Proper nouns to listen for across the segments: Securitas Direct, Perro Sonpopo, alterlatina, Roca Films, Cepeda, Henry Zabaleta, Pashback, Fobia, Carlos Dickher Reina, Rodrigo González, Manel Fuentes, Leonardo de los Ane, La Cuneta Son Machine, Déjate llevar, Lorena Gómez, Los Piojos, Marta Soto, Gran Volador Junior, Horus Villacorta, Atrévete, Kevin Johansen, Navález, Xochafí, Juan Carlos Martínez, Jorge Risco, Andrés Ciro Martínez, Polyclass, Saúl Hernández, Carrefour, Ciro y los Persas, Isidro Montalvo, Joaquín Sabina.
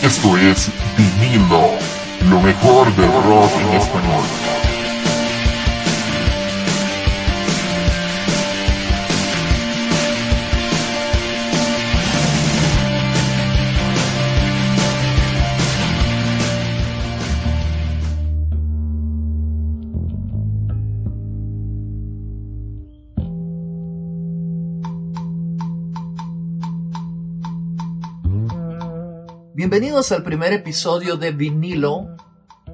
Esto es Vinilo, lo mejor del rock en español. Bienvenidos al primer episodio de Vinilo,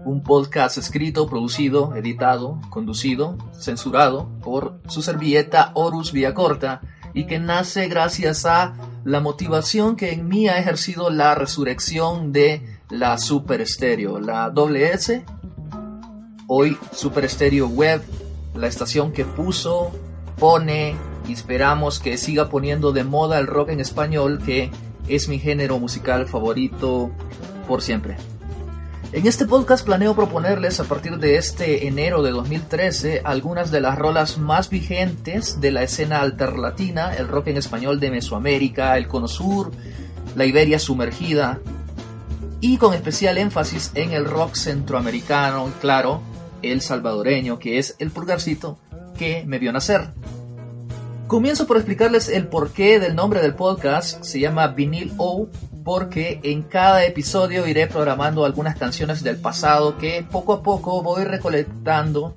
un podcast escrito, producido, editado, conducido, censurado por su servilleta Horus Villacorta y que nace gracias a la motivación que en mí ha ejercido la resurrección de la Super Stereo, la WS, hoy Super Stereo Web, la estación que puso, pone y esperamos que siga poniendo de moda el rock en español que es mi género musical favorito por siempre. En este podcast planeo proponerles a partir de este enero de 2013 algunas de las rolas más vigentes de la escena alterlatina, el rock en español de Mesoamérica, el Cono Sur, la Iberia sumergida y con especial énfasis en el rock centroamericano y claro, el salvadoreño, que es el pulgarcito que me vio nacer. Comienzo por explicarles el porqué del nombre del podcast, se llama Vinilo, porque en cada episodio iré programando algunas canciones del pasado que poco a poco voy recolectando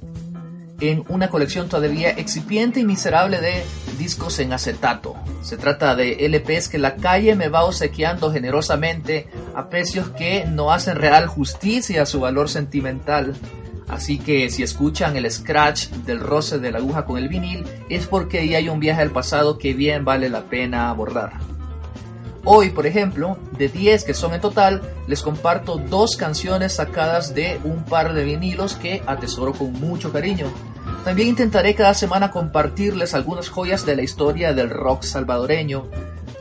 en una colección todavía excipiente y miserable de discos en acetato. Se trata de LPs que la calle me va obsequiando generosamente a precios que no hacen real justicia a su valor sentimental. Así que si escuchan el scratch del roce de la aguja con el vinil, es porque ahí hay un viaje al pasado que bien vale la pena abordar. Hoy, por ejemplo, de 10 que son en total, les comparto 2 canciones sacadas de un par de vinilos que atesoro con mucho cariño. También intentaré cada semana compartirles algunas joyas de la historia del rock salvadoreño,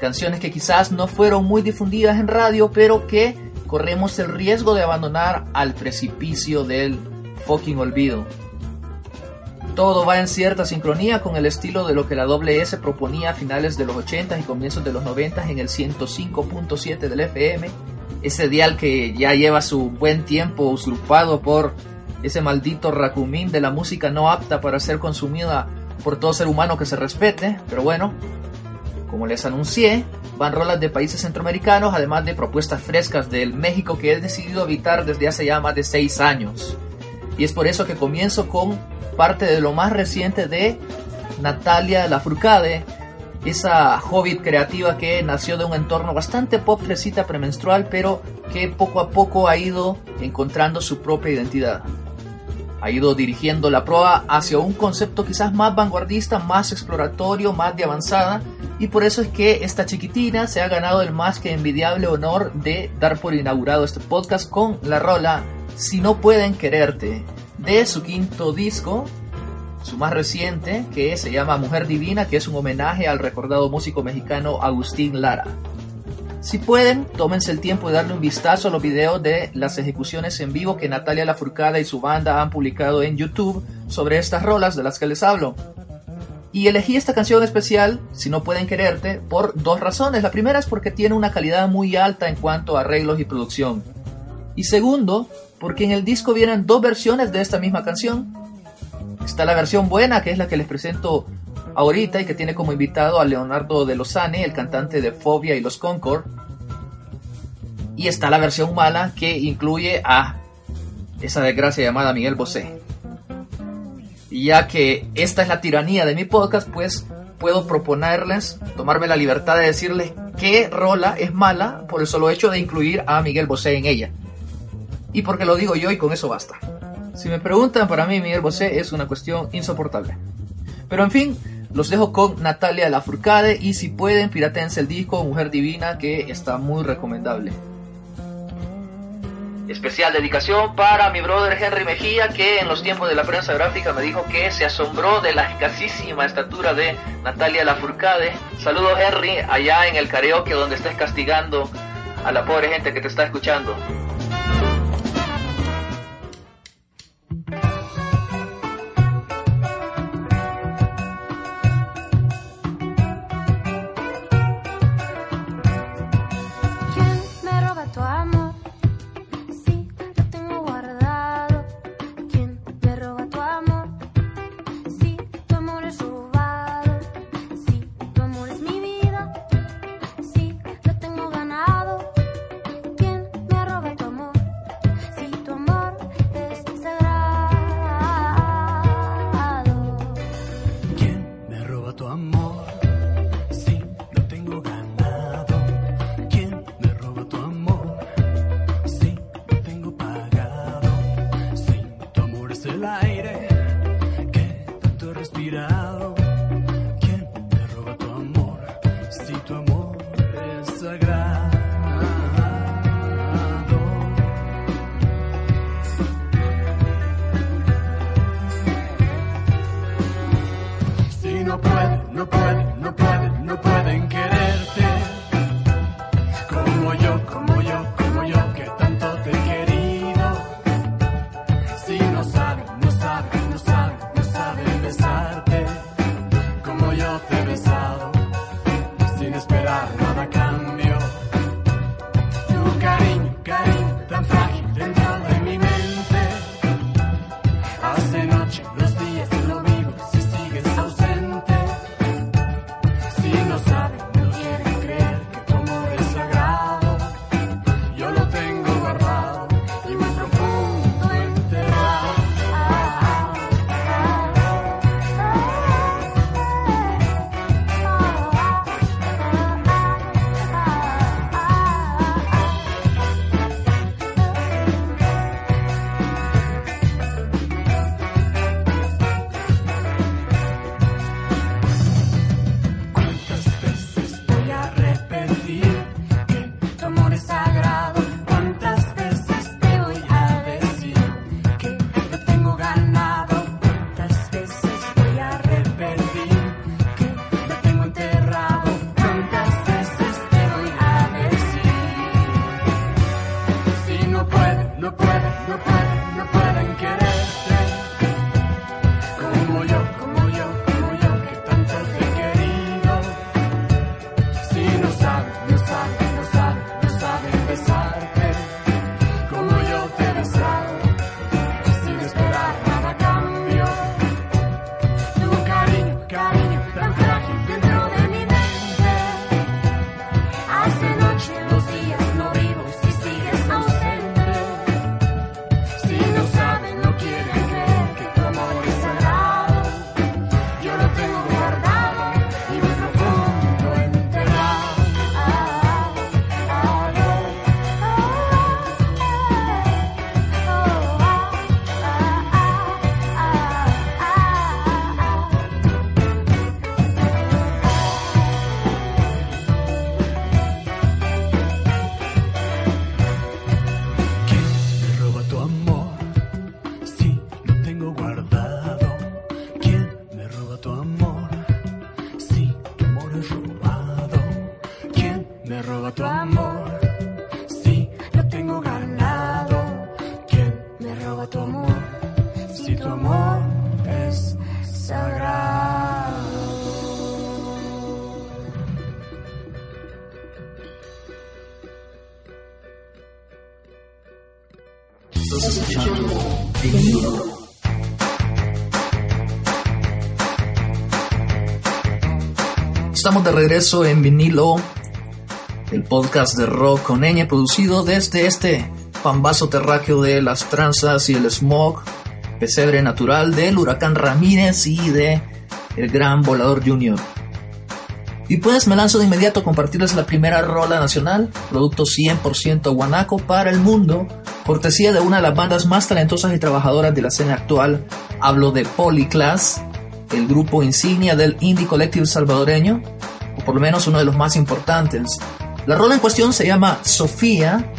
canciones que quizás no fueron muy difundidas en radio, pero que corremos el riesgo de abandonar al precipicio del fucking olvido. Todo va en cierta sincronía con el estilo de lo que la WS proponía a finales de los 80s y comienzos de los 90s en el 105.7 del FM, ese dial que ya lleva su buen tiempo usurpado por ese maldito racumín de la música no apta para ser consumida por todo ser humano que se respete, pero bueno, como les anuncié, van rolas de países centroamericanos, además de propuestas frescas del México que he decidido habitar desde hace ya más de 6 años. Y es por eso que comienzo con parte de lo más reciente de Natalia Lafourcade, esa hobbit creativa que nació de un entorno bastante pop fresita premenstrual, pero que poco a poco ha ido encontrando su propia identidad. Ha ido dirigiendo la proa hacia un concepto quizás más vanguardista, más exploratorio, más de avanzada, y por eso es que esta chiquitina se ha ganado el más que envidiable honor de dar por inaugurado este podcast con la rola Si no pueden quererte, de su quinto disco, su más reciente, que se llama Mujer Divina, que es un homenaje al recordado músico mexicano Agustín Lara. Si pueden, tómense el tiempo de darle un vistazo a los videos de las ejecuciones en vivo que Natalia Lafourcade y su banda han publicado en YouTube sobre estas rolas de las que les hablo. Y elegí esta canción especial, Si no pueden quererte, por 2 razones. La primera es porque tiene una calidad muy alta en cuanto a arreglos y producción. Y segundo, porque en el disco vienen 2 versiones de esta misma canción. Está la versión buena, que es la que les presento ahorita y que tiene como invitado a Leonardo de los Ane, el cantante de Fobia y Los Concord. Y está la versión mala, que incluye a esa desgracia llamada Miguel Bosé. Y ya que esta es la tiranía de mi podcast, pues puedo proponerles, tomarme la libertad de decirles qué rola es mala por el solo hecho de incluir a Miguel Bosé en ella. Y porque lo digo yo y con eso basta. Si me preguntan, para mí Miguel Bosé es una cuestión insoportable. Pero en fin, Los dejo con Natalia Lafourcade y si pueden, piratense el disco Mujer Divina, que está muy recomendable. Especial dedicación para mi brother Henry Mejía, que en los tiempos de la prensa gráfica me dijo que se asombró de la escasísima estatura de Natalia Lafourcade. Saludos, Henry, allá en el karaoke donde estés castigando a la pobre gente que te está escuchando. Estamos de regreso en Vinilo, el podcast de rock con ñ, producido desde este pambazo terráqueo de las tranzas y el smog, pesebre natural del Huracán Ramírez y de el Gran Volador Junior. Y pues me lanzo de inmediato a compartirles la primera rola nacional, producto 100% guanaco para el mundo, cortesía de una de las bandas más talentosas y trabajadoras de la escena actual. Hablo de Polyclass, el grupo insignia del indie collective salvadoreño, o por lo menos uno de los más importantes. La rola en cuestión se llama Sofía,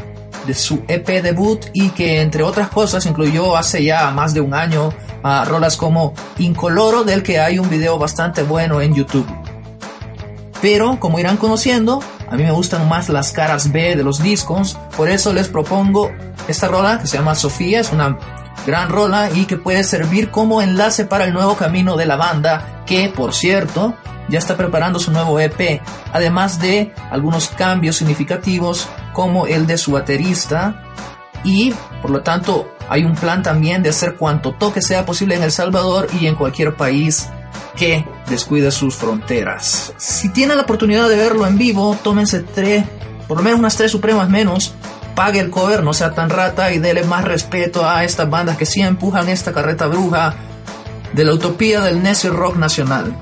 de su EP debut, y que entre otras cosas incluyó hace ya más de un año a rolas como Incoloro, del que hay un video bastante bueno en YouTube. Pero, como irán conociendo, a mí me gustan más las caras B de los discos, por eso les propongo esta rola que se llama Sofía. Es una gran rola y que puede servir como enlace para el nuevo camino de la banda, que, por cierto, ya está preparando su nuevo EP, además de algunos cambios significativos como el de su baterista, y por lo tanto hay un plan también de hacer cuanto toque sea posible en El Salvador y en cualquier país que descuide sus fronteras. Si tienen la oportunidad de verlo en vivo, tómense por lo menos unas 3 supremas menos, pague el cover, no sea tan rata, y dele más respeto a estas bandas que sí empujan esta carreta bruja de la utopía del necio rock nacional.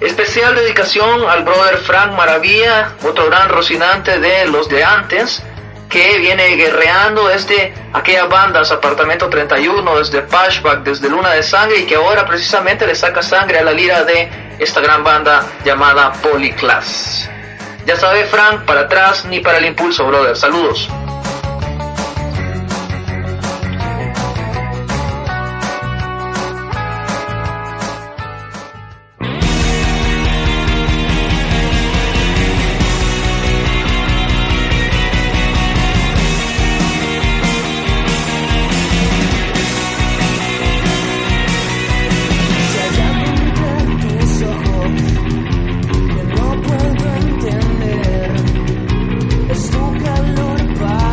Especial dedicación al brother Frank Maravilla, otro gran rocinante de los de antes, que viene guerreando desde aquellas bandas Apartamento 31, desde Pashback, desde Luna de Sangre, y que ahora precisamente le saca sangre a la lira de esta gran banda llamada Polyclass. Ya sabe, Frank, para atrás ni para el impulso, brother. Saludos. It's no calor para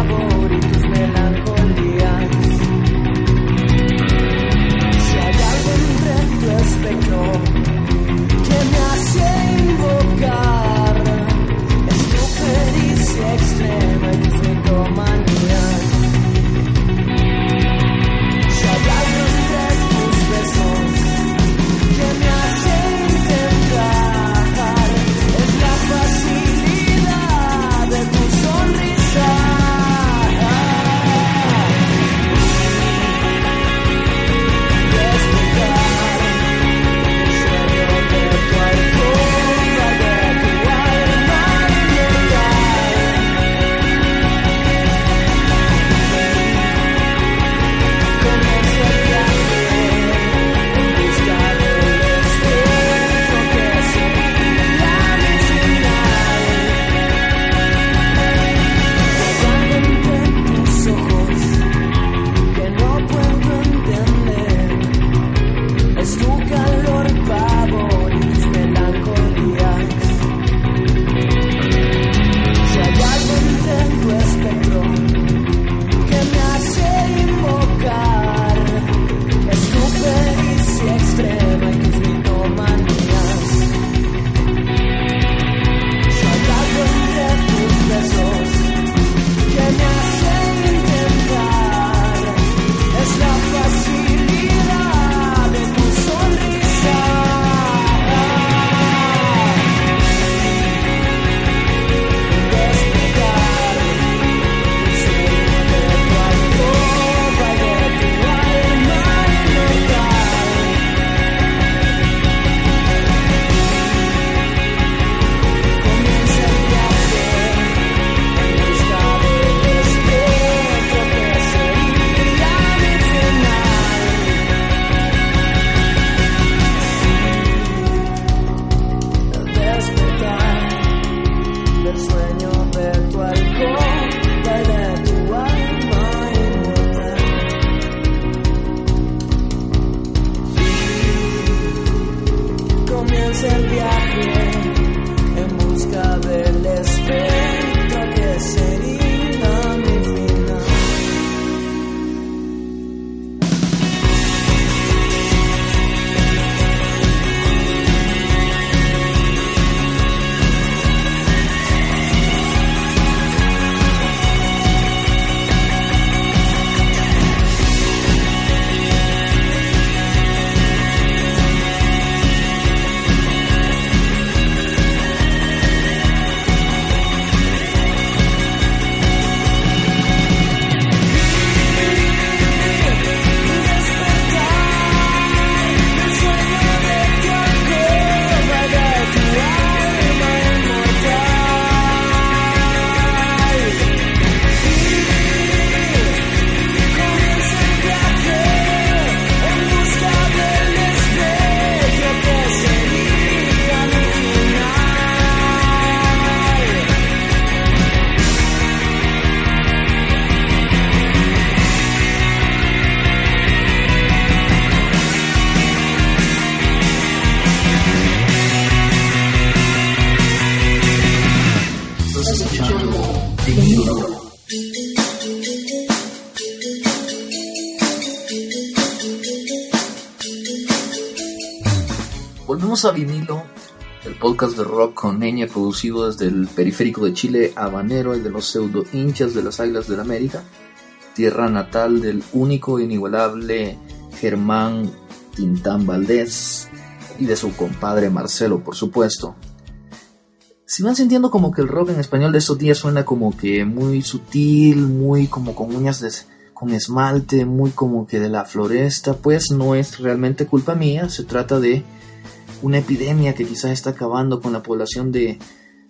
Bienvenidos a Vinilo, el podcast de rock con ñe producido desde el periférico de Chile habanero y de los pseudo hinchas de las Águilas del América, tierra natal del único e inigualable Germán Tintán Valdés y de su compadre Marcelo, por supuesto. Si van sintiendo como que el rock en español de estos días suena como que muy sutil, muy como con uñas de... un esmalte muy como que de la floresta, pues no es realmente culpa mía, se trata de una epidemia que quizás está acabando con la población de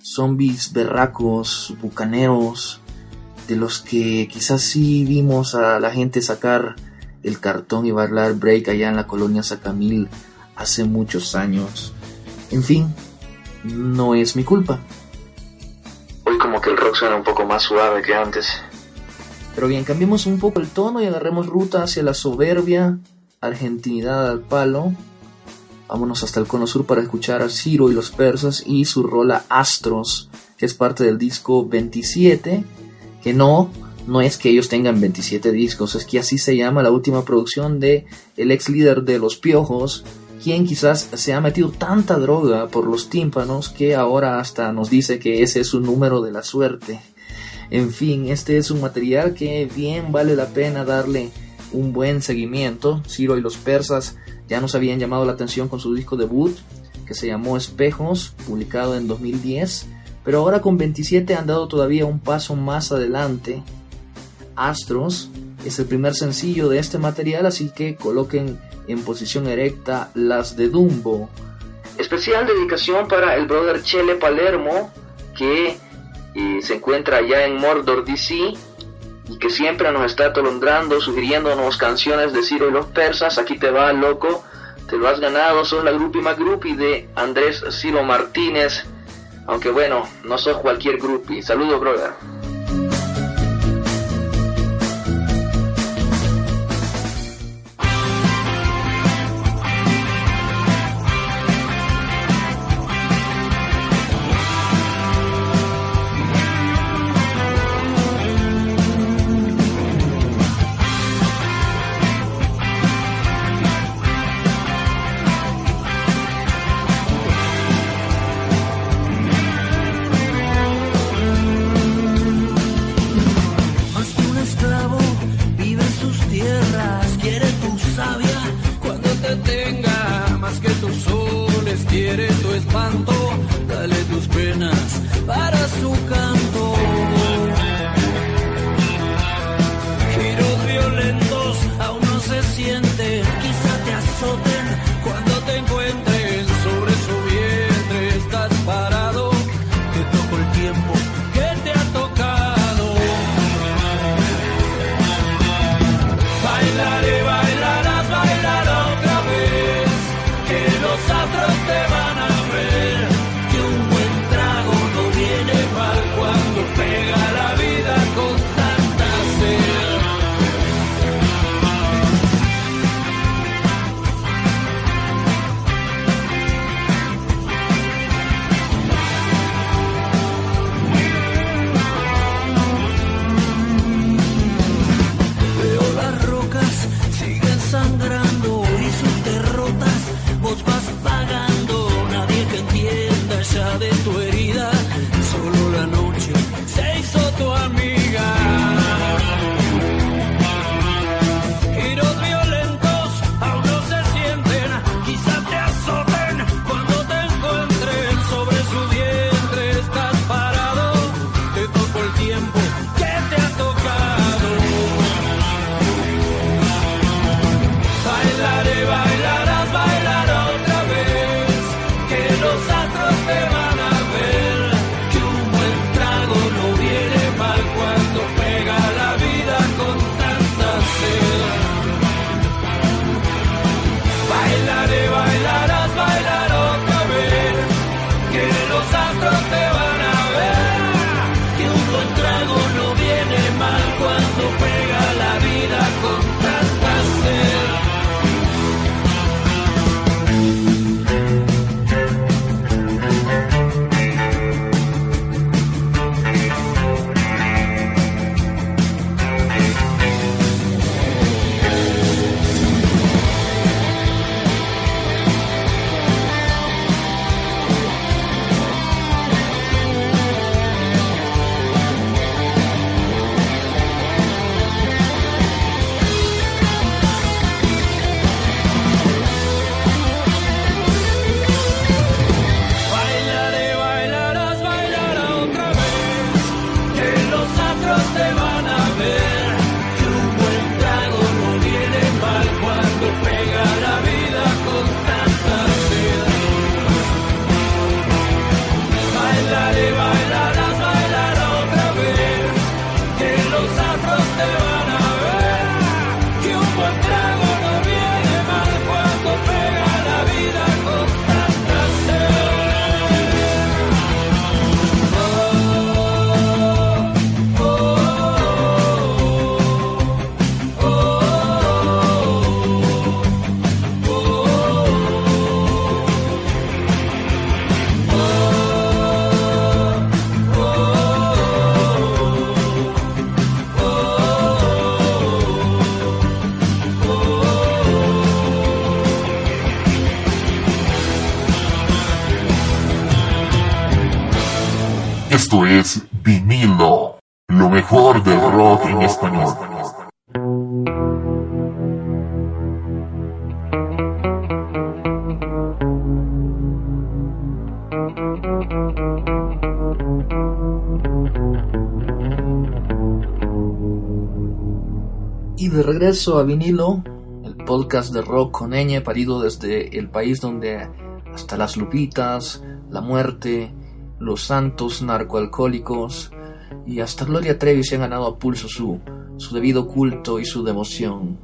zombies, berracos, bucaneros, de los que quizás sí vimos a la gente sacar el cartón y bailar break allá en la colonia Sacamil hace muchos años. En fin, no es mi culpa. Hoy como que el rock suena un poco más suave que antes. Pero bien, cambiemos un poco el tono y agarremos ruta hacia la soberbia argentinidad al palo. Vámonos hasta el cono sur para escuchar a Ciro y los Persas y su rola Astros, que es parte del disco 27, que no es que ellos tengan 27 discos, es que así se llama la última producción de el ex líder de Los Piojos, quien quizás se ha metido tanta droga por los tímpanos que ahora hasta nos dice que ese es su número de la suerte. En fin, este es un material que bien vale la pena darle un buen seguimiento. Ciro y los Persas ya nos habían llamado la atención con su disco debut, que se llamó Espejos, publicado en 2010, pero ahora con 27 han dado todavía un paso más adelante. Astros es el primer sencillo de este material, así que coloquen en posición erecta las de Dumbo. Especial dedicación para el brother Chele Palermo, que... y se encuentra allá en Mordor, DC, y que siempre nos está atolondrando, sugiriéndonos canciones de Ciro y los Persas. Aquí te va, loco, te lo has ganado, sos la groupie más groupie de Andrés Ciro Martínez, aunque bueno, no sos cualquier groupie. Saludos, brother. Bailar otra vez, que los astros te van a ver. Esto es Vinilo, lo mejor del rock en español. Y de regreso a Vinilo, el podcast de rock con ñ parido desde el país donde hasta las lupitas, la muerte, los santos narcoalcohólicos y hasta Gloria Trevi se han ganado a pulso su debido culto y su devoción.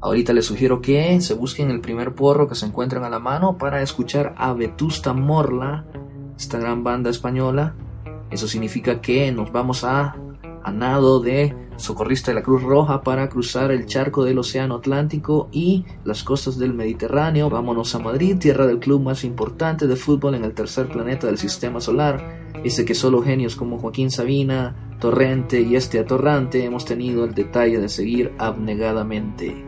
Ahorita les sugiero que se busquen el primer porro que se encuentran a la mano para escuchar a Vetusta Morla, esta gran banda española. Eso significa que nos vamos a nado de socorrista de la Cruz Roja para cruzar el charco del Océano Atlántico y las costas del Mediterráneo. Vámonos a Madrid, tierra del club más importante de fútbol en el tercer planeta del sistema solar, ese que solo genios como Joaquín Sabina, Torrente y este atorrante hemos tenido el detalle de seguir abnegadamente.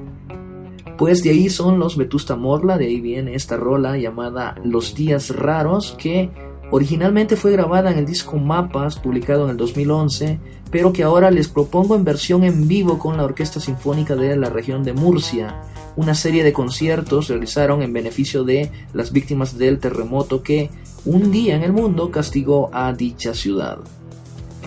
Pues de ahí son los Vetusta Morla, de ahí viene esta rola llamada Los Días Raros, que originalmente fue grabada en el disco Mapas, publicado en el 2011, pero que ahora les propongo en versión en vivo con la Orquesta Sinfónica de la Región de Murcia. Una serie de conciertos realizaron en beneficio de las víctimas del terremoto que un día en el mundo castigó a dicha ciudad.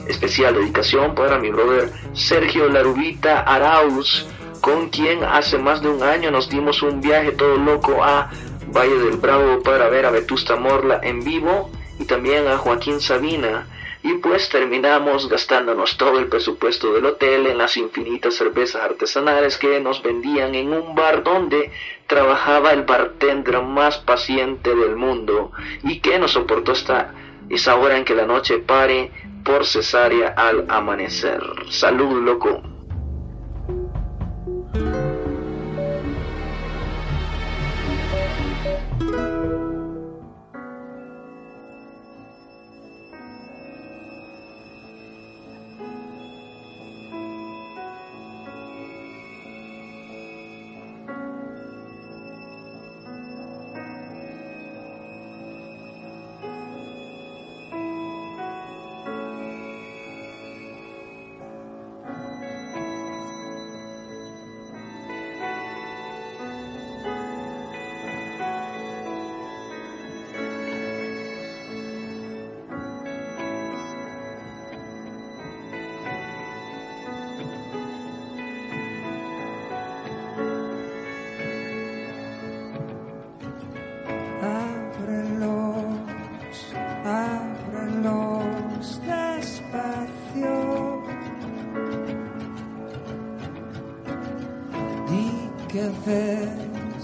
Especial dedicación para mi brother Sergio Larubita Arauz, con quien hace más de un año nos dimos un viaje todo loco a Valle del Bravo para ver a Vetusta Morla en vivo, y también a Joaquín Sabina, y pues terminamos gastándonos todo el presupuesto del hotel en las infinitas cervezas artesanales que nos vendían en un bar donde trabajaba el bartender más paciente del mundo y que nos soportó hasta esa hora en que la noche pare por cesárea al amanecer. ¡Salud, loco! Roca Films.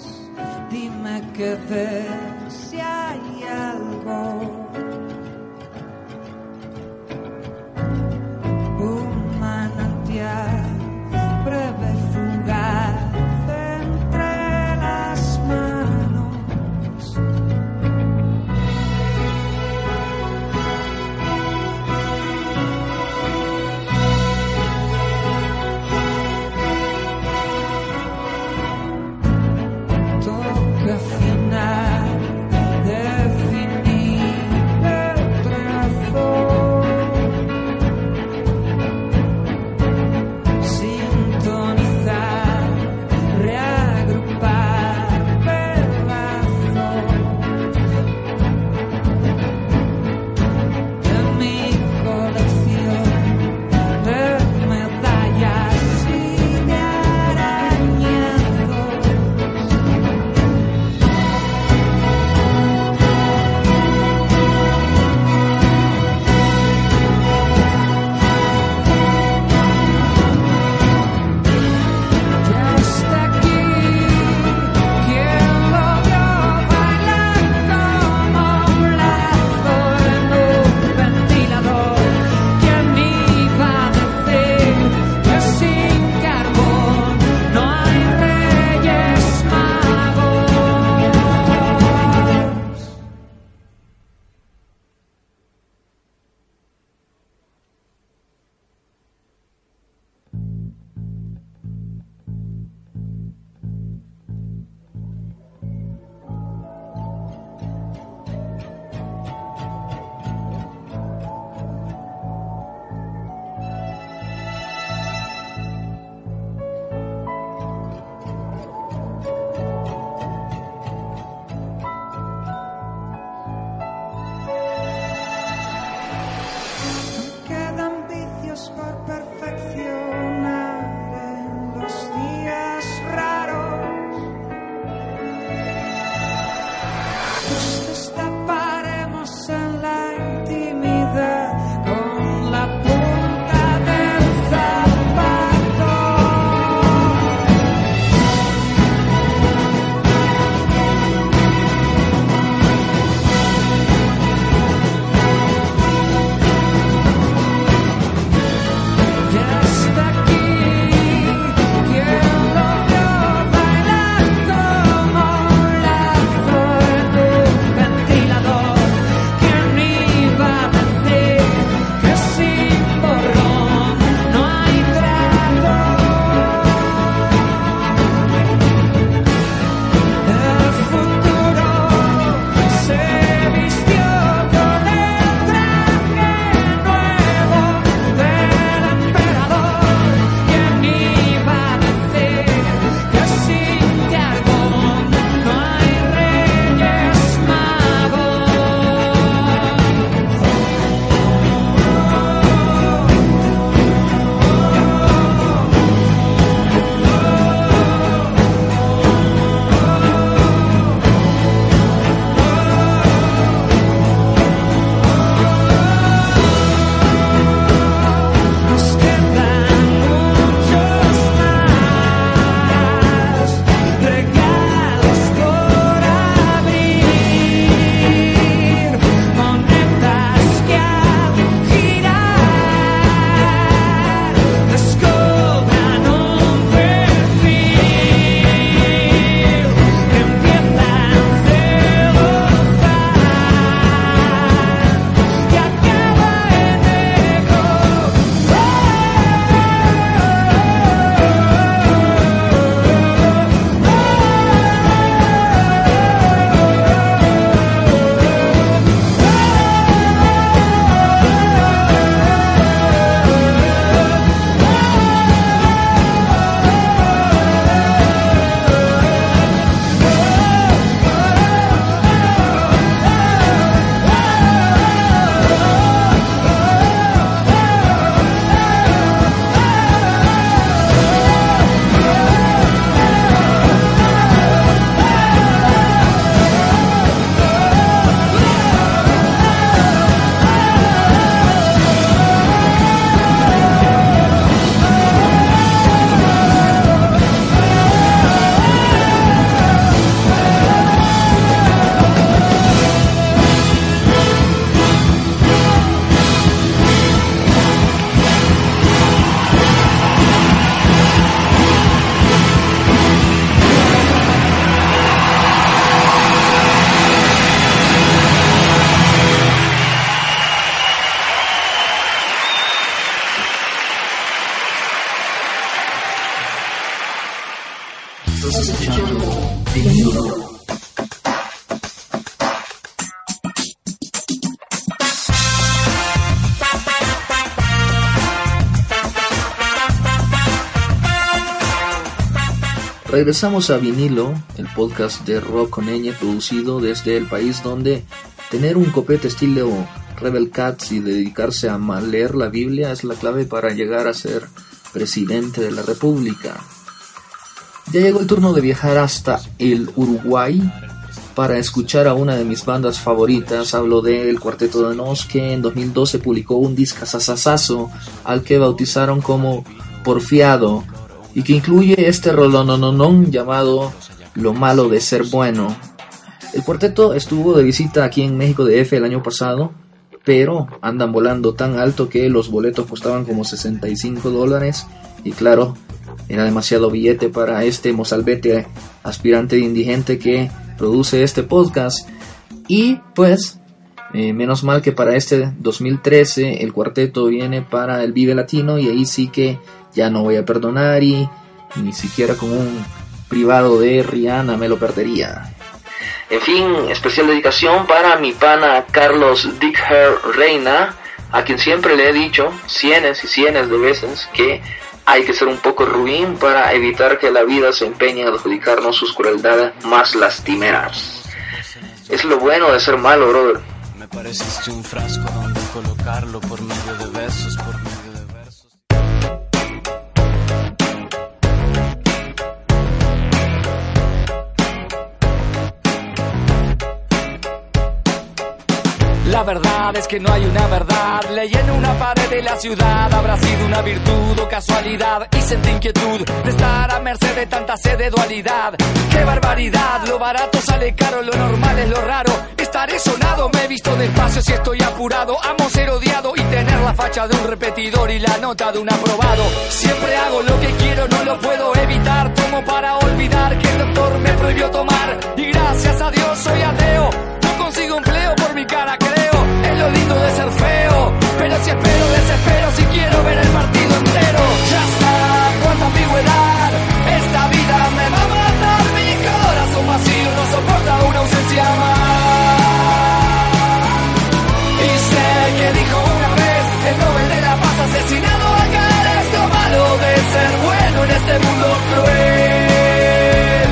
Regresamos a Vinilo, el podcast de rock con ñ producido desde el país donde tener un copete estilo Rebel Cats y dedicarse a leer la Biblia es la clave para llegar a ser presidente de la República. Ya llegó el turno de viajar hasta el Uruguay para escuchar a una de mis bandas favoritas. Hablo del Cuarteto de Nos, que en 2012 publicó un discazazazazo al que bautizaron como Porfiado y que incluye este rolonononón llamado Lo Malo de Ser Bueno. El cuarteto estuvo de visita aquí en México DF el año pasado, pero andan volando tan alto que los boletos costaban como $65 y claro, era demasiado billete para este mozalbete aspirante de indigente que produce este podcast. Y pues, menos mal que para este 2013 el cuarteto viene para el Vive Latino y ahí sí que ya no voy a perdonar y ni siquiera con un privado de Rihanna me lo perdería. En fin, especial dedicación para mi pana Carlos Dickher Reina, a quien siempre le he dicho cienes y cienes de veces que hay que ser un poco ruin para evitar que la vida se empeñe a adjudicarnos sus crueldades más lastimeras. Es lo bueno de ser malo, brother. Me pareciste un frasco donde colocarlo por medio de versos, por medio. La verdad es que no hay una verdad. Leí en una pared de la ciudad. Habrá sido una virtud o casualidad. Y sentí inquietud de estar a merced de tanta sed de dualidad. ¡Qué barbaridad! Lo barato sale caro, lo normal es lo raro. Estaré sonado, me he visto despacio si estoy apurado. Amo ser odiado y tener la facha de un repetidor y la nota de un aprobado. Siempre hago lo que quiero, no lo puedo evitar. Tomo para olvidar que el doctor me prohibió tomar. Y gracias a Dios soy ateo. No consigo empleo por mi cara, creo. Es lo lindo de ser feo, pero si espero, desespero, si quiero ver el partido entero. Ya está, cuánta ambigüedad, esta vida me va a matar. Mi corazón vacío no soporta una ausencia más. Y sé que dijo una vez el Nobel de la Paz asesinado acá. Es lo malo de ser bueno en este mundo cruel.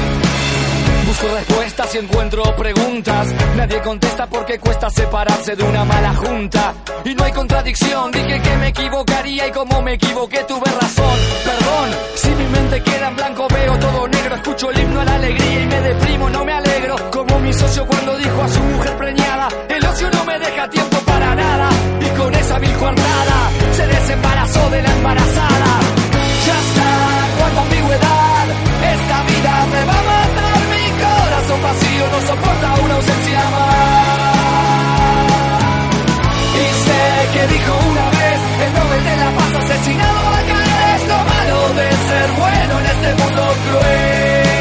Busco respuestas y encuentro preguntas. Nadie contesta porque cuesta separarse de una mala junta. Y no hay contradicción, dije que me equivocaría y como me equivoqué tuve razón. Perdón, si mi mente queda en blanco veo todo negro. Escucho el himno a la alegría y me deprimo, no me alegro. Como mi socio cuando dijo a su mujer preñada, el ocio no me deja tiempo para nada. Y con esa vil coartada se desembarazó de la embarazada. Ya está, cuánta ambigüedad, esta vida me va a matar. Mi corazón vacío no soporta una ausencia más. Y sé que dijo una vez el Nobel de la Paz asesinado acá. Es lo malo de ser bueno en este mundo cruel.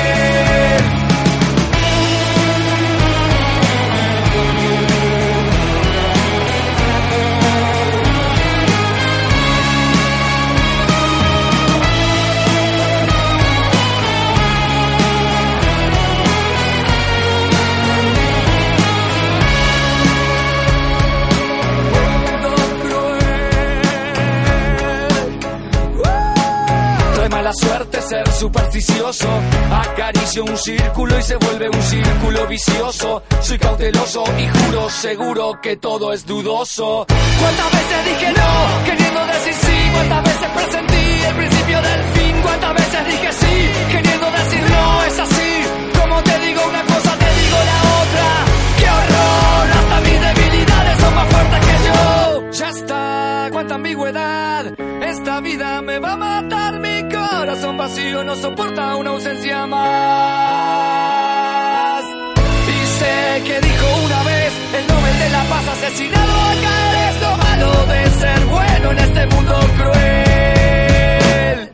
La suerte ser supersticioso, acaricio un círculo y se vuelve un círculo vicioso. Soy cauteloso y juro seguro que todo es dudoso. ¿Cuántas veces dije no, queriendo decir sí? ¿Cuántas veces presentí el principio del fin? ¿Cuántas veces dije sí, queriendo decir no? Es así, como te digo una cosa, te digo la otra. ¡Qué horror! Hasta mis debilidades son más fuertes que yo. Ya está, cuánta ambigüedad, esta vida me va a matar. Mi corazón vacío no soporta una ausencia más. Y sé que dijo una vez el Nobel de la Paz asesinado acá. Es lo malo de ser bueno en este mundo cruel.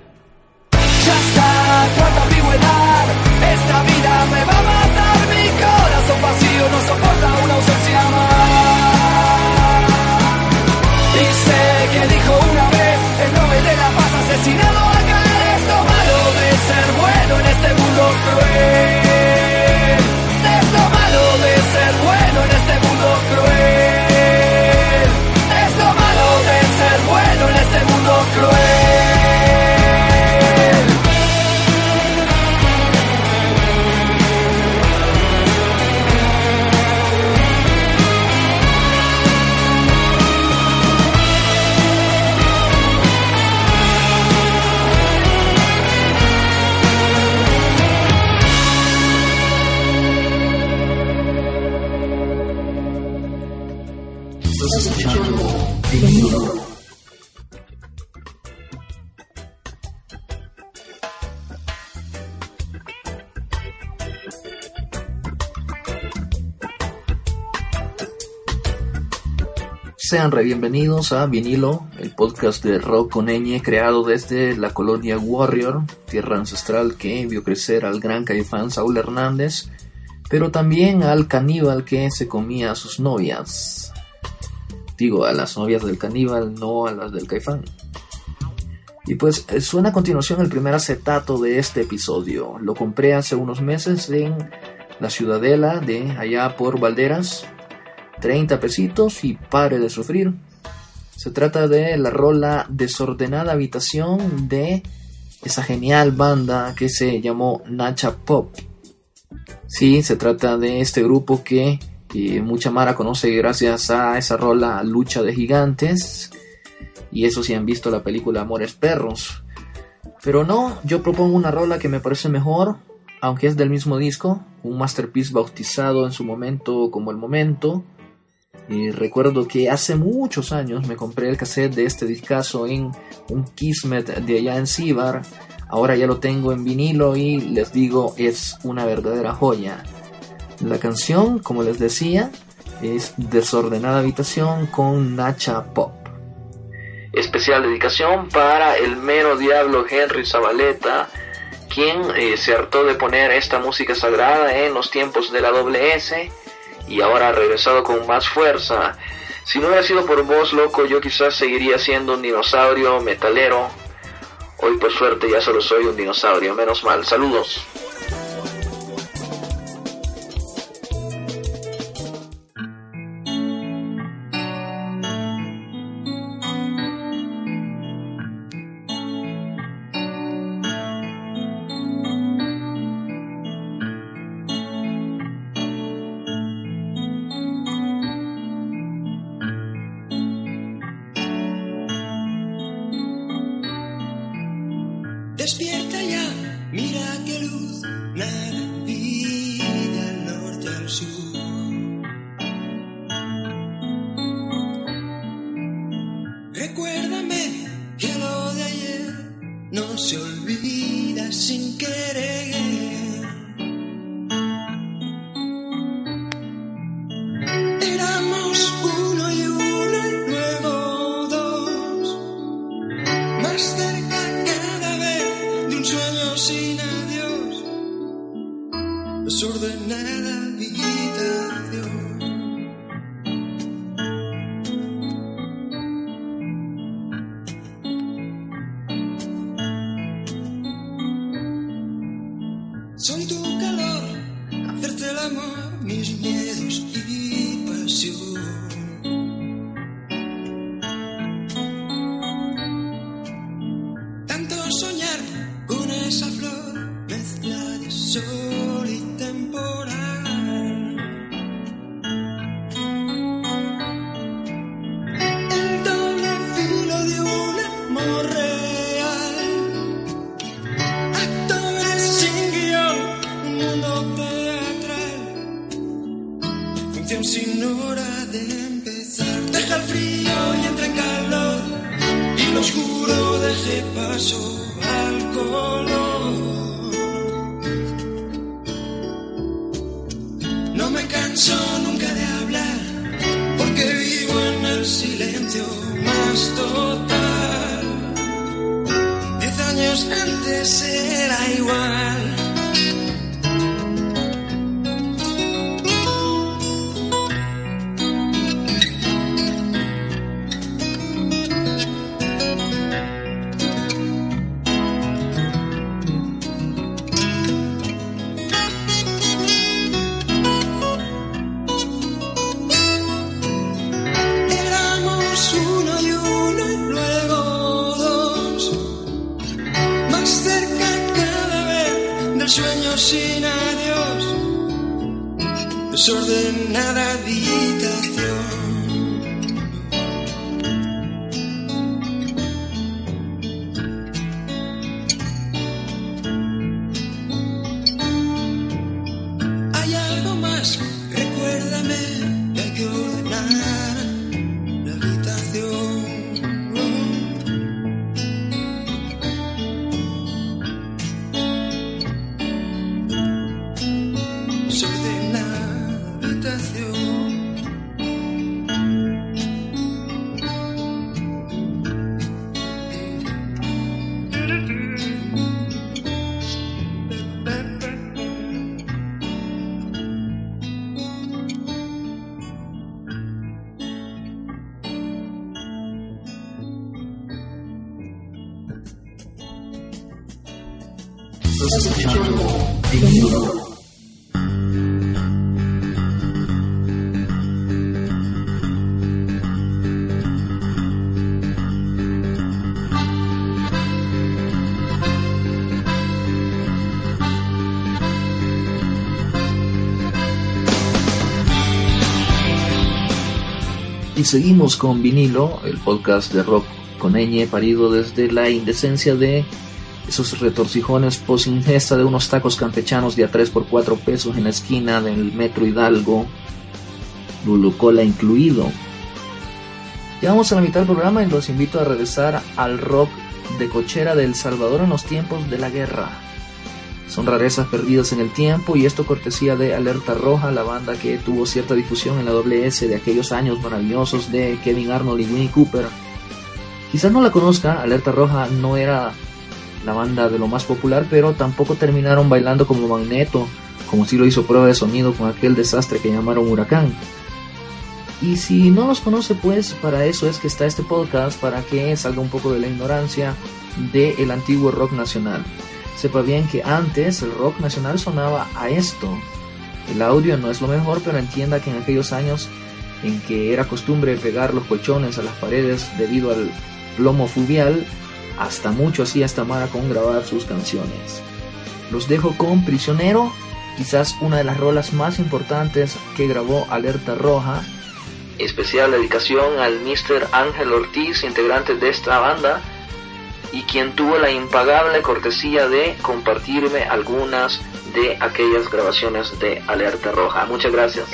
Ya está, cuánta ambigüedad, esta vida me va a matar. Mi corazón vacío no soporta una ausencia más. Y sé que dijo una vez el Nobel de la Paz asesinado acá. Ser bueno en este mundo cruel. Es lo malo de ser bueno en este mundo cruel. Es lo malo de ser bueno en este mundo Estás escuchando Vinilo. Sean bienvenidos a Vinilo, el podcast de rock con ñ creado desde la colonia Warrior, tierra ancestral que vio crecer al gran Caifán Saúl Hernández, pero también al caníbal que se comía a sus novias. Digo, a las novias del caníbal, no a las del Caifán. Y pues suena a continuación el primer acetato de este episodio. Lo compré hace unos meses en la Ciudadela de allá por Valderas. 30 pesitos y pare de sufrir. Se trata de la rola Desordenada Habitación de esa genial banda que se llamó Nacha Pop. Sí, se trata de este grupo que mucha mara conoce gracias a esa rola Lucha de Gigantes. Y eso sí han visto la película Amores Perros. Pero no, yo propongo una rola que me parece mejor, aunque es del mismo disco. Un masterpiece bautizado en su momento como El Momento. Y recuerdo que hace muchos años me compré el cassette de este discazo en un Kismet de allá en Cíbar. Ahora ya lo tengo en vinilo y les digo, es una verdadera joya. La canción, como les decía, es Desordenada Habitación con Nacha Pop. Especial dedicación para el mero diablo Henry Zabaleta, quien se hartó de poner esta música sagrada en los tiempos de la WS. Y ahora ha regresado con más fuerza. Si no hubiera sido por vos, loco, yo quizás seguiría siendo un dinosaurio metalero. Hoy por suerte ya solo soy un dinosaurio, menos mal. Saludos. Recuérdame que hay que ordenar. Estás escuchando Vinilo. Y seguimos con Vinilo, el podcast de rock con ñ parido desde la indecencia de esos retorcijones pos ingesta de unos tacos campechanos de a 3 por 4 pesos en la esquina del metro Hidalgo, Lulucola incluido. Llegamos a la mitad del programa y los invito a regresar al rock de cochera de El Salvador en los tiempos de la guerra. Son rarezas perdidas en el tiempo, y esto cortesía de Alerta Roja, la banda que tuvo cierta difusión en la WS de aquellos años maravillosos de Kevin Arnold y Winnie Cooper. Quizás no la conozca, Alerta Roja no era la banda de lo más popular, pero tampoco terminaron bailando como Magneto, como si lo hizo Prueba de Sonido con aquel desastre que llamaron Huracán. Y si no los conoce, pues para eso es que está este podcast, para que salga un poco de la ignorancia del antiguo rock nacional. Sepa bien que antes el rock nacional sonaba a esto. El audio no es lo mejor, pero entienda que en aquellos años en que era costumbre pegar los colchones a las paredes debido al plomo fluvial, hasta mucho hacía esta mara con grabar sus canciones. Los dejo con Prisionero, quizás una de las rolas más importantes que grabó Alerta Roja. Especial dedicación al Mr. Ángel Ortiz, integrante de esta banda, y quien tuvo la impagable cortesía de compartirme algunas de aquellas grabaciones de Alerta Roja. Muchas gracias.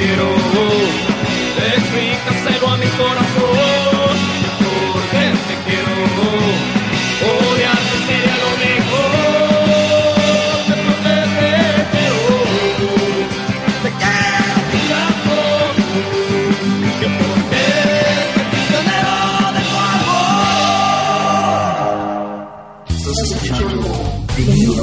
vampiro, explícaselo a mi corazón, porque te quiero, odiarte sería lo mejor, te protegeré, te quiero, mi amor, que porque eres prisionero de tu amor. Estás escuchando Vinilo.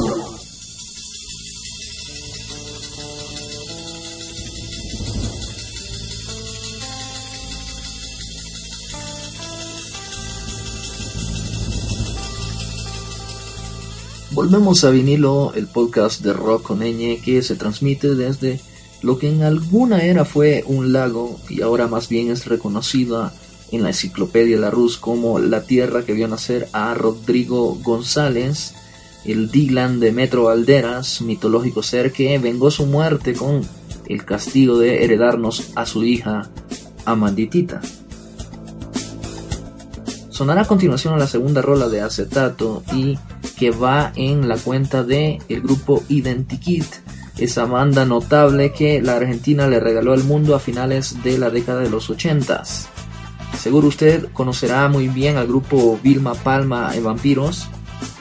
Volvemos a Vinilo, el podcast de rock con ñ que se transmite desde lo que en alguna era fue un lago y ahora más bien es reconocida en la enciclopedia Larousse como la tierra que vio nacer a Rodrigo González, el Dylan de Metro Valderas, mitológico ser que vengó su muerte con el castigo de heredarnos a su hija Amanditita. Sonará a continuación a la segunda rola de acetato y que va en la cuenta de el grupo Identikit, esa banda notable que la Argentina le regaló al mundo a finales de la década de los 80s. Seguro usted conocerá muy bien al grupo Vilma Palma de Vampiros,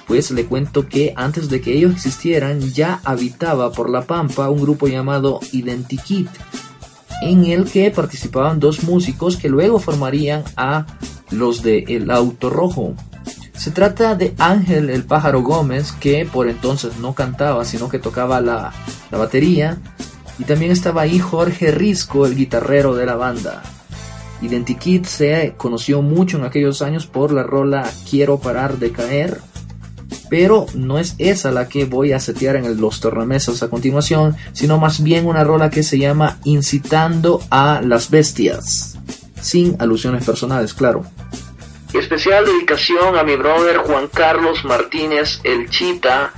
pues le cuento que antes de que ellos existieran ya habitaba por La Pampa un grupo llamado Identikit, en el que participaban dos músicos que luego formarían a los de El Auto Rojo. Se trata de Ángel el Pájaro Gómez, que por entonces no cantaba, sino que tocaba la batería. Y también estaba ahí Jorge Risco, el guitarrero de la banda. Identikit se conoció mucho en aquellos años por la rola Quiero Parar de Caer. Pero no es esa la que voy a setear en los tornamesas a continuación, sino más bien una rola que se llama Incitando a las Bestias. Sin alusiones personales, claro. Especial dedicación a mi brother Juan Carlos Martínez El Chita,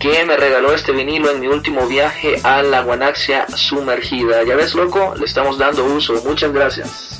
que me regaló este vinilo en mi último viaje a la Guanaxia sumergida. Ya ves, loco, le estamos dando uso. Muchas gracias.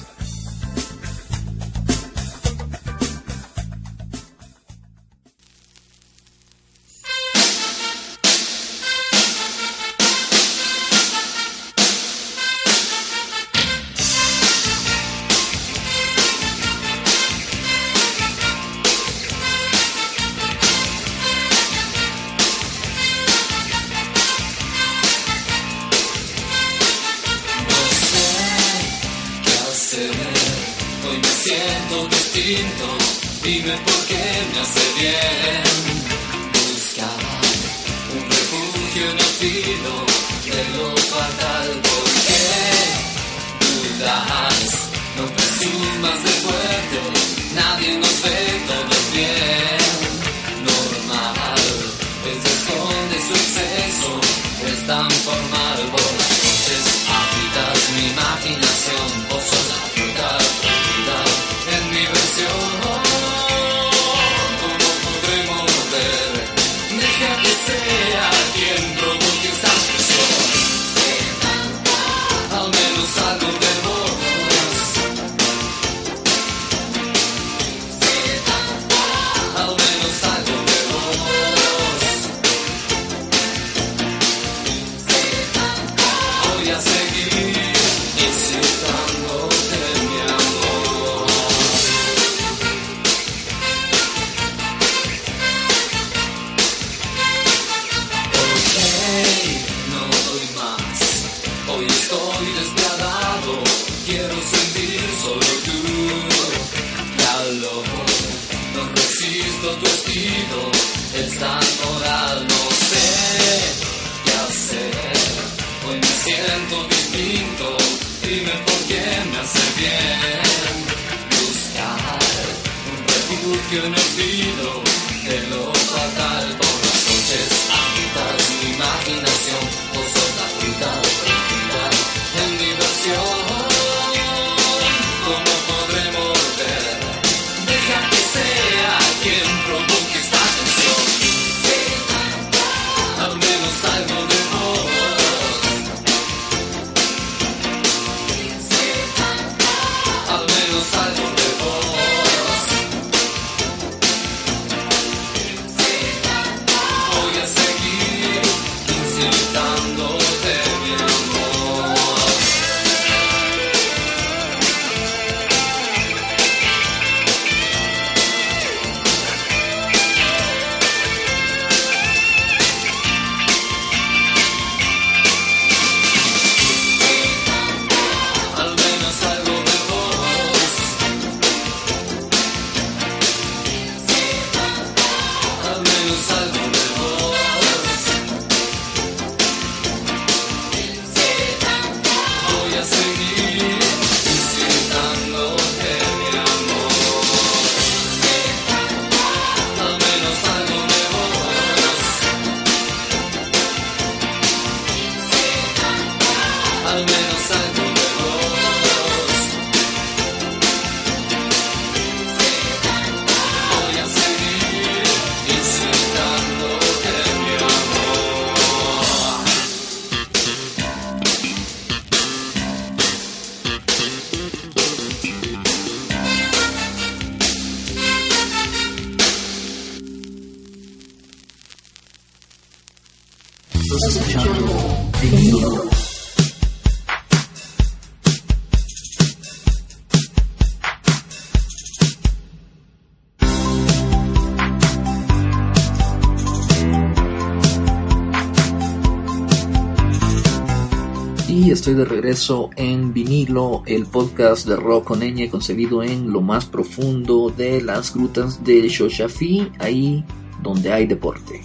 Estoy de regreso en Vinilo, el podcast de rock con ñ concebido en lo más profundo de las grutas de Xochafí, ahí donde hay deporte.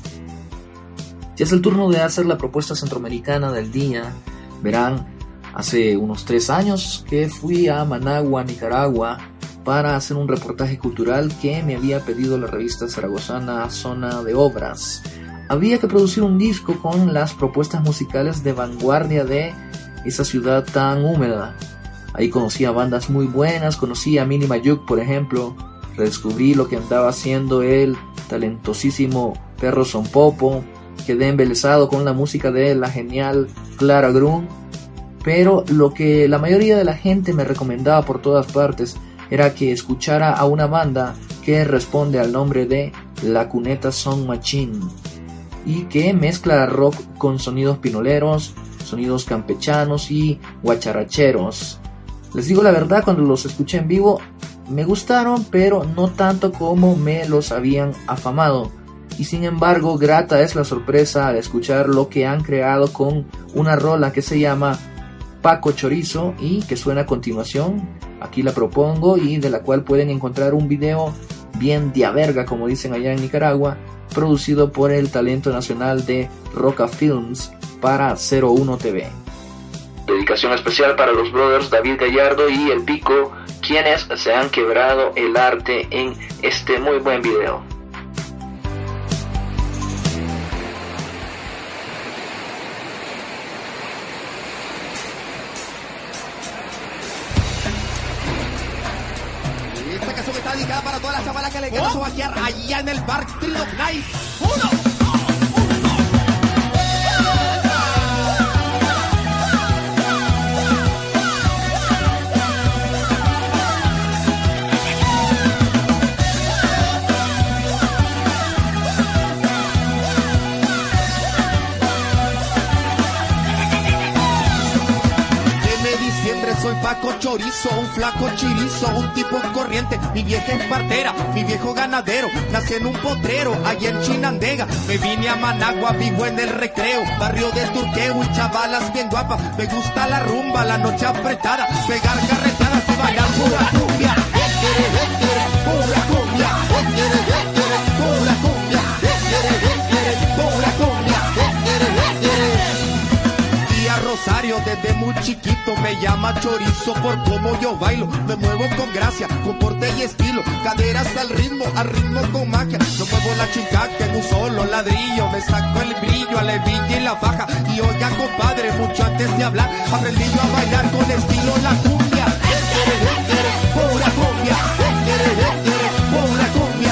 Ya es el turno de hacer la propuesta centroamericana del día. Verán, hace unos 3 años que fui a Managua, Nicaragua, para hacer un reportaje cultural que me había pedido la revista zaragozana Zona de Obras. Había que producir un disco con las propuestas musicales de vanguardia de esa ciudad tan húmeda. Ahí conocí a bandas muy buenas, conocí a Mini Mayuk, por ejemplo. Redescubrí lo que andaba haciendo el talentosísimo Perro Sonpopo. Quedé embelesado con la música de la genial Clara Grun. Pero lo que la mayoría de la gente me recomendaba por todas partes era que escuchara a una banda que responde al nombre de La Cuneta Son Machine y que mezcla rock con sonidos pinoleros, sonidos campechanos y guacharacheros. Les digo la verdad, cuando los escuché en vivo me gustaron, pero no tanto como me los habían afamado. Y sin embargo, grata es la sorpresa al escuchar lo que han creado con una rola que se llama Paco Chorizo y que suena a continuación. Aquí la propongo y de la cual pueden encontrar un video bien diaverga, como dicen allá en Nicaragua, producido por el talento nacional de Roca Films para 01 TV. Dedicación especial para los brothers David Gallardo y El Pico, quienes se han quebrado el arte en este muy buen video. Esta canción está dedicada para todas las chavalas que le encanta subaquear allá en el bar Trino Nice 1. Soy Paco Chorizo, un flaco chirizo, un tipo corriente. Mi vieja es partera, mi viejo ganadero. Nací en un potrero, allá en Chinandega. Me vine a Managua, vivo en el recreo. Barrio de Turqueo y chavalas bien guapas. Me gusta la rumba, la noche apretada. Pegar carretadas y bailar pura cumbia. Pura cumbia, pura cumbia, pura cumbia. Rosario, desde muy chiquito me llama Chorizo por cómo yo bailo. Me muevo con gracia, con porte y estilo. Caderas al ritmo con magia. Yo muevo la chincaca en un solo ladrillo. Me saco el brillo, la hebilla y la faja. Y oiga, compadre, mucho antes de hablar, aprendí yo a bailar con estilo la cumbia. Pura cumbia, pura cumbia, pura cumbia.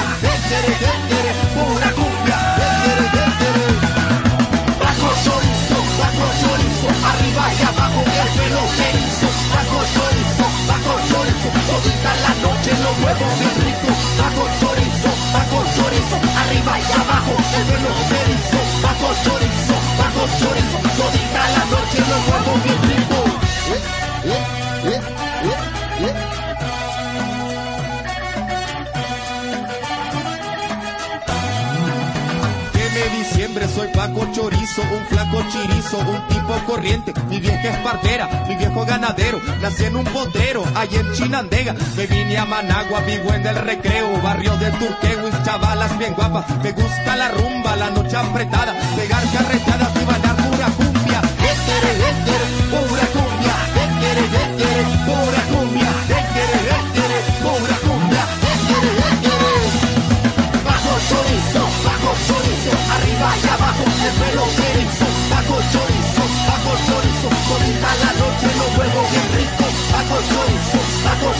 Arriba y abajo el pelo que hizo Paco Chorizo, todita la noche lo muevo bien rico. Paco Chorizo, arriba y abajo el pelo que hizo Paco Chorizo, todita la noche lo muevo bien rico. Soy Paco Chorizo, un flaco chirizo, un tipo corriente. Mi vieja es partera, mi viejo ganadero. Nací en un potrero, allá en Chinandega. Me vine a Managua, vivo en el recreo. Barrio de Turqueo y chavalas bien guapas. Me gusta la rumba, la noche apretada. Pegar carretadas y bailar pura cumbia. Pura cumbia, pura cumbia, pura cumbia. Paco Chorizo, arriba y abajo, el pelo chorizo, Paco Chorizo, Paco Chorizo, con la noche los huevos bien ricos, Paco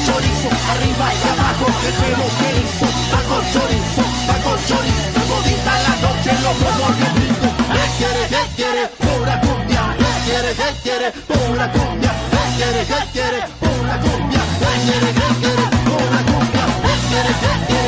chorizo, arriba y abajo, el pelo que hizo, Paco chorizo, todita la noche los huevos bien ricos, ¿qué quiere? Pura cumbia, ¿qué quiere? Pura cumbia, ¿qué quiere? Pura cumbia, ¿qué quiere? Pura cumbia, ¿qué quiere? Pura cumbia, ¿qué quiere? Pura cumbia, ¿qué quiere?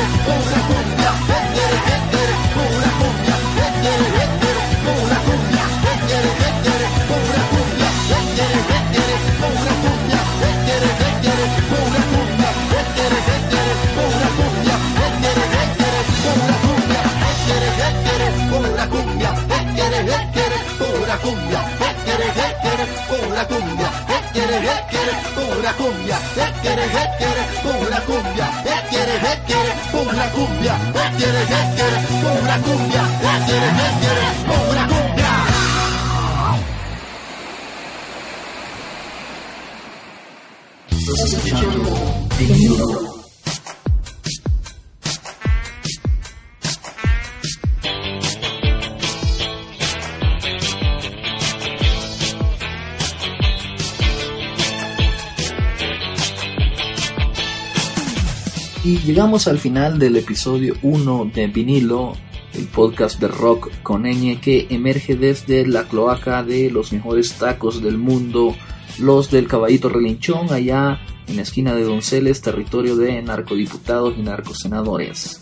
Llegamos al final del episodio 1 de Vinilo, el podcast de rock con ñ que emerge desde la cloaca de los mejores tacos del mundo, los del Caballito Relinchón, allá en la esquina de Donceles, territorio de narcodiputados y narcosenadores.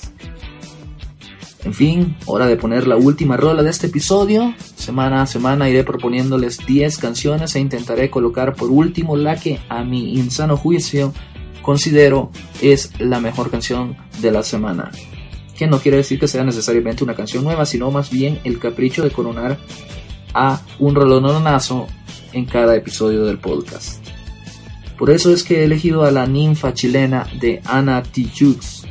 En fin, hora de poner la última rola de este episodio. Semana a semana iré proponiéndoles 10 canciones e intentaré colocar por último la que, a mi insano juicio, considero es la mejor canción de la semana, que no quiere decir que sea necesariamente una canción nueva, sino más bien el capricho de coronar a un rolononazo en cada episodio del podcast. Por eso es que he elegido a la ninfa chilena de Ana Tijoux,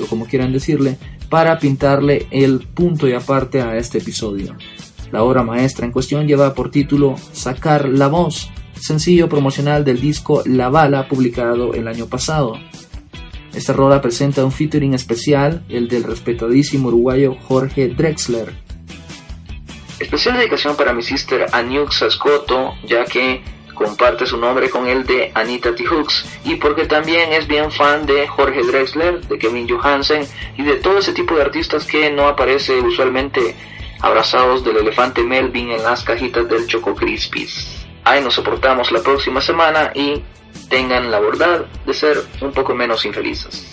o como quieran decirle, para pintarle el punto y aparte a este episodio. La obra maestra en cuestión lleva por título Sacar la Voz, sencillo promocional del disco La Bala, publicado el año pasado. Esta rola presenta un featuring especial, el del respetadísimo uruguayo Jorge Drexler. Especial dedicación para mi sister Aniux Ascoto, ya que comparte su nombre con el de Anita Tijoux, y porque también es bien fan de Jorge Drexler, de Kevin Johansen y de todo ese tipo de artistas que no aparece usualmente abrazados del elefante Melvin en las cajitas del Choco Crispies. Ahí nos soportamos la próxima semana y tengan la bondad de ser un poco menos infelices.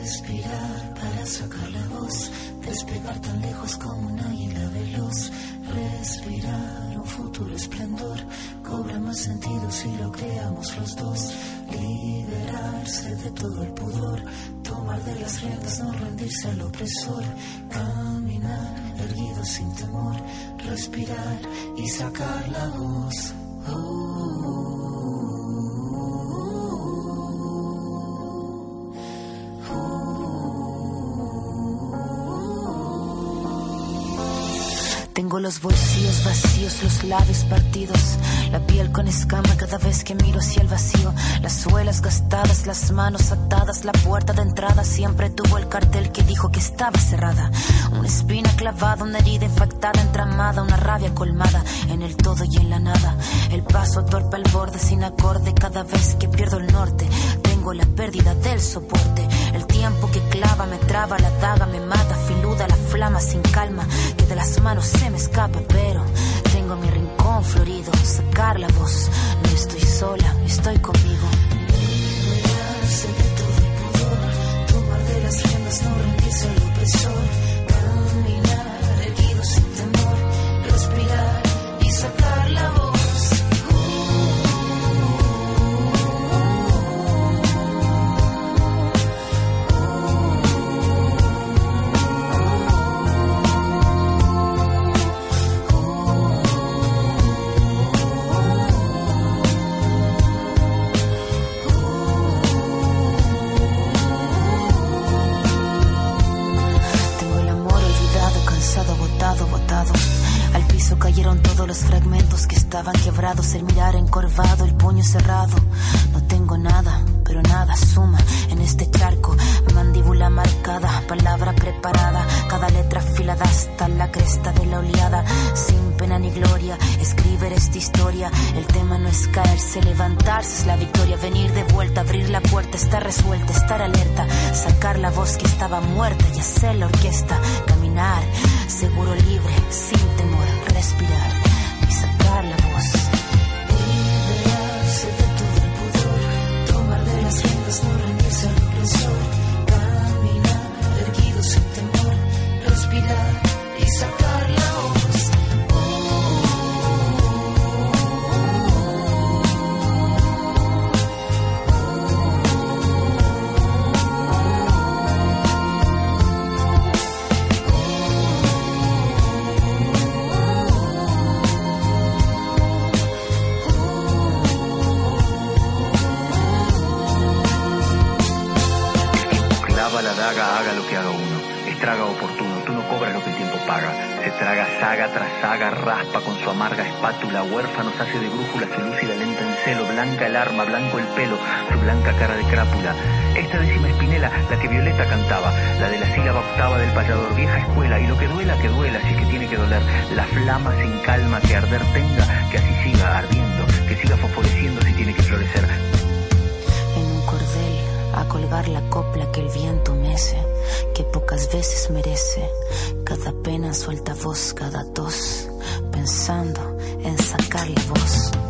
Respirar para sacar la voz, despegar tan lejos como un águila veloz. Respirar un futuro esplendor, cobra más sentido si lo creamos los dos. Liberarse de todo el pudor, tomar de las riendas, no rendirse al opresor. Caminar erguido sin temor, respirar y sacar la voz. Tengo los bolsillos vacíos, los labios partidos, la piel con escama cada vez que miro hacia el vacío, las suelas gastadas, las manos atadas, la puerta de entrada siempre tuvo el cartel que dijo que estaba cerrada. Una espina clavada, una herida infectada, entramada, una rabia colmada en el todo y en la nada. El paso torpe al borde, sin acorde, cada vez que pierdo el norte, tengo la pérdida del soporte. El tiempo que clava me traba, la daga me mata, filuda la flama sin calma que de las manos se me escapa, pero tengo mi rincón florido. Sacar la voz, no estoy sola, estoy conmigo. Liberarse de todo el pudor, tomar de las riendas, no rendirse al opresor. Caminar erguido sin temor, respirar y sacar la voz. los fragmentos que estaban quebrados, el mirar encorvado, el puño cerrado. No tengo nada, pero nada suma en este charco. Mandíbula marcada, palabra preparada, cada letra afilada hasta la cresta de la oleada. Sin pena ni gloria, escribir esta historia. El tema no es caerse, levantarse es la victoria. Venir de vuelta, abrir la puerta, estar resuelta, estar alerta. Sacar la voz que estaba muerta y hacer la orquesta. Caminar, seguro, libre, sin temor, respirar y sacar la voz. Liberarse de todo el pudor, tomar de las riendas, no rendirse al opresor. Caminar, erguido sin temor, respirar y sacar la voz. Haga lo que haga uno, estraga oportuno, tú no cobras lo que el tiempo paga, se traga saga tras saga, raspa con su amarga espátula, huérfanos hace de brújula, se lúcida lenta en celo, blanca el arma, blanco el pelo, su blanca cara de crápula. Esta décima espinela, la que Violeta cantaba, la de la sílaba octava del payador, vieja escuela, y lo que duela, si es que tiene que doler, la flama sin calma que arder tenga, que así siga ardiendo, que siga fosforeciendo si tiene que florecer. En un cordel, a colgar la copla que el viento mece, que pocas veces merece, cada pena suelta voz, cada tos, pensando en sacar la voz.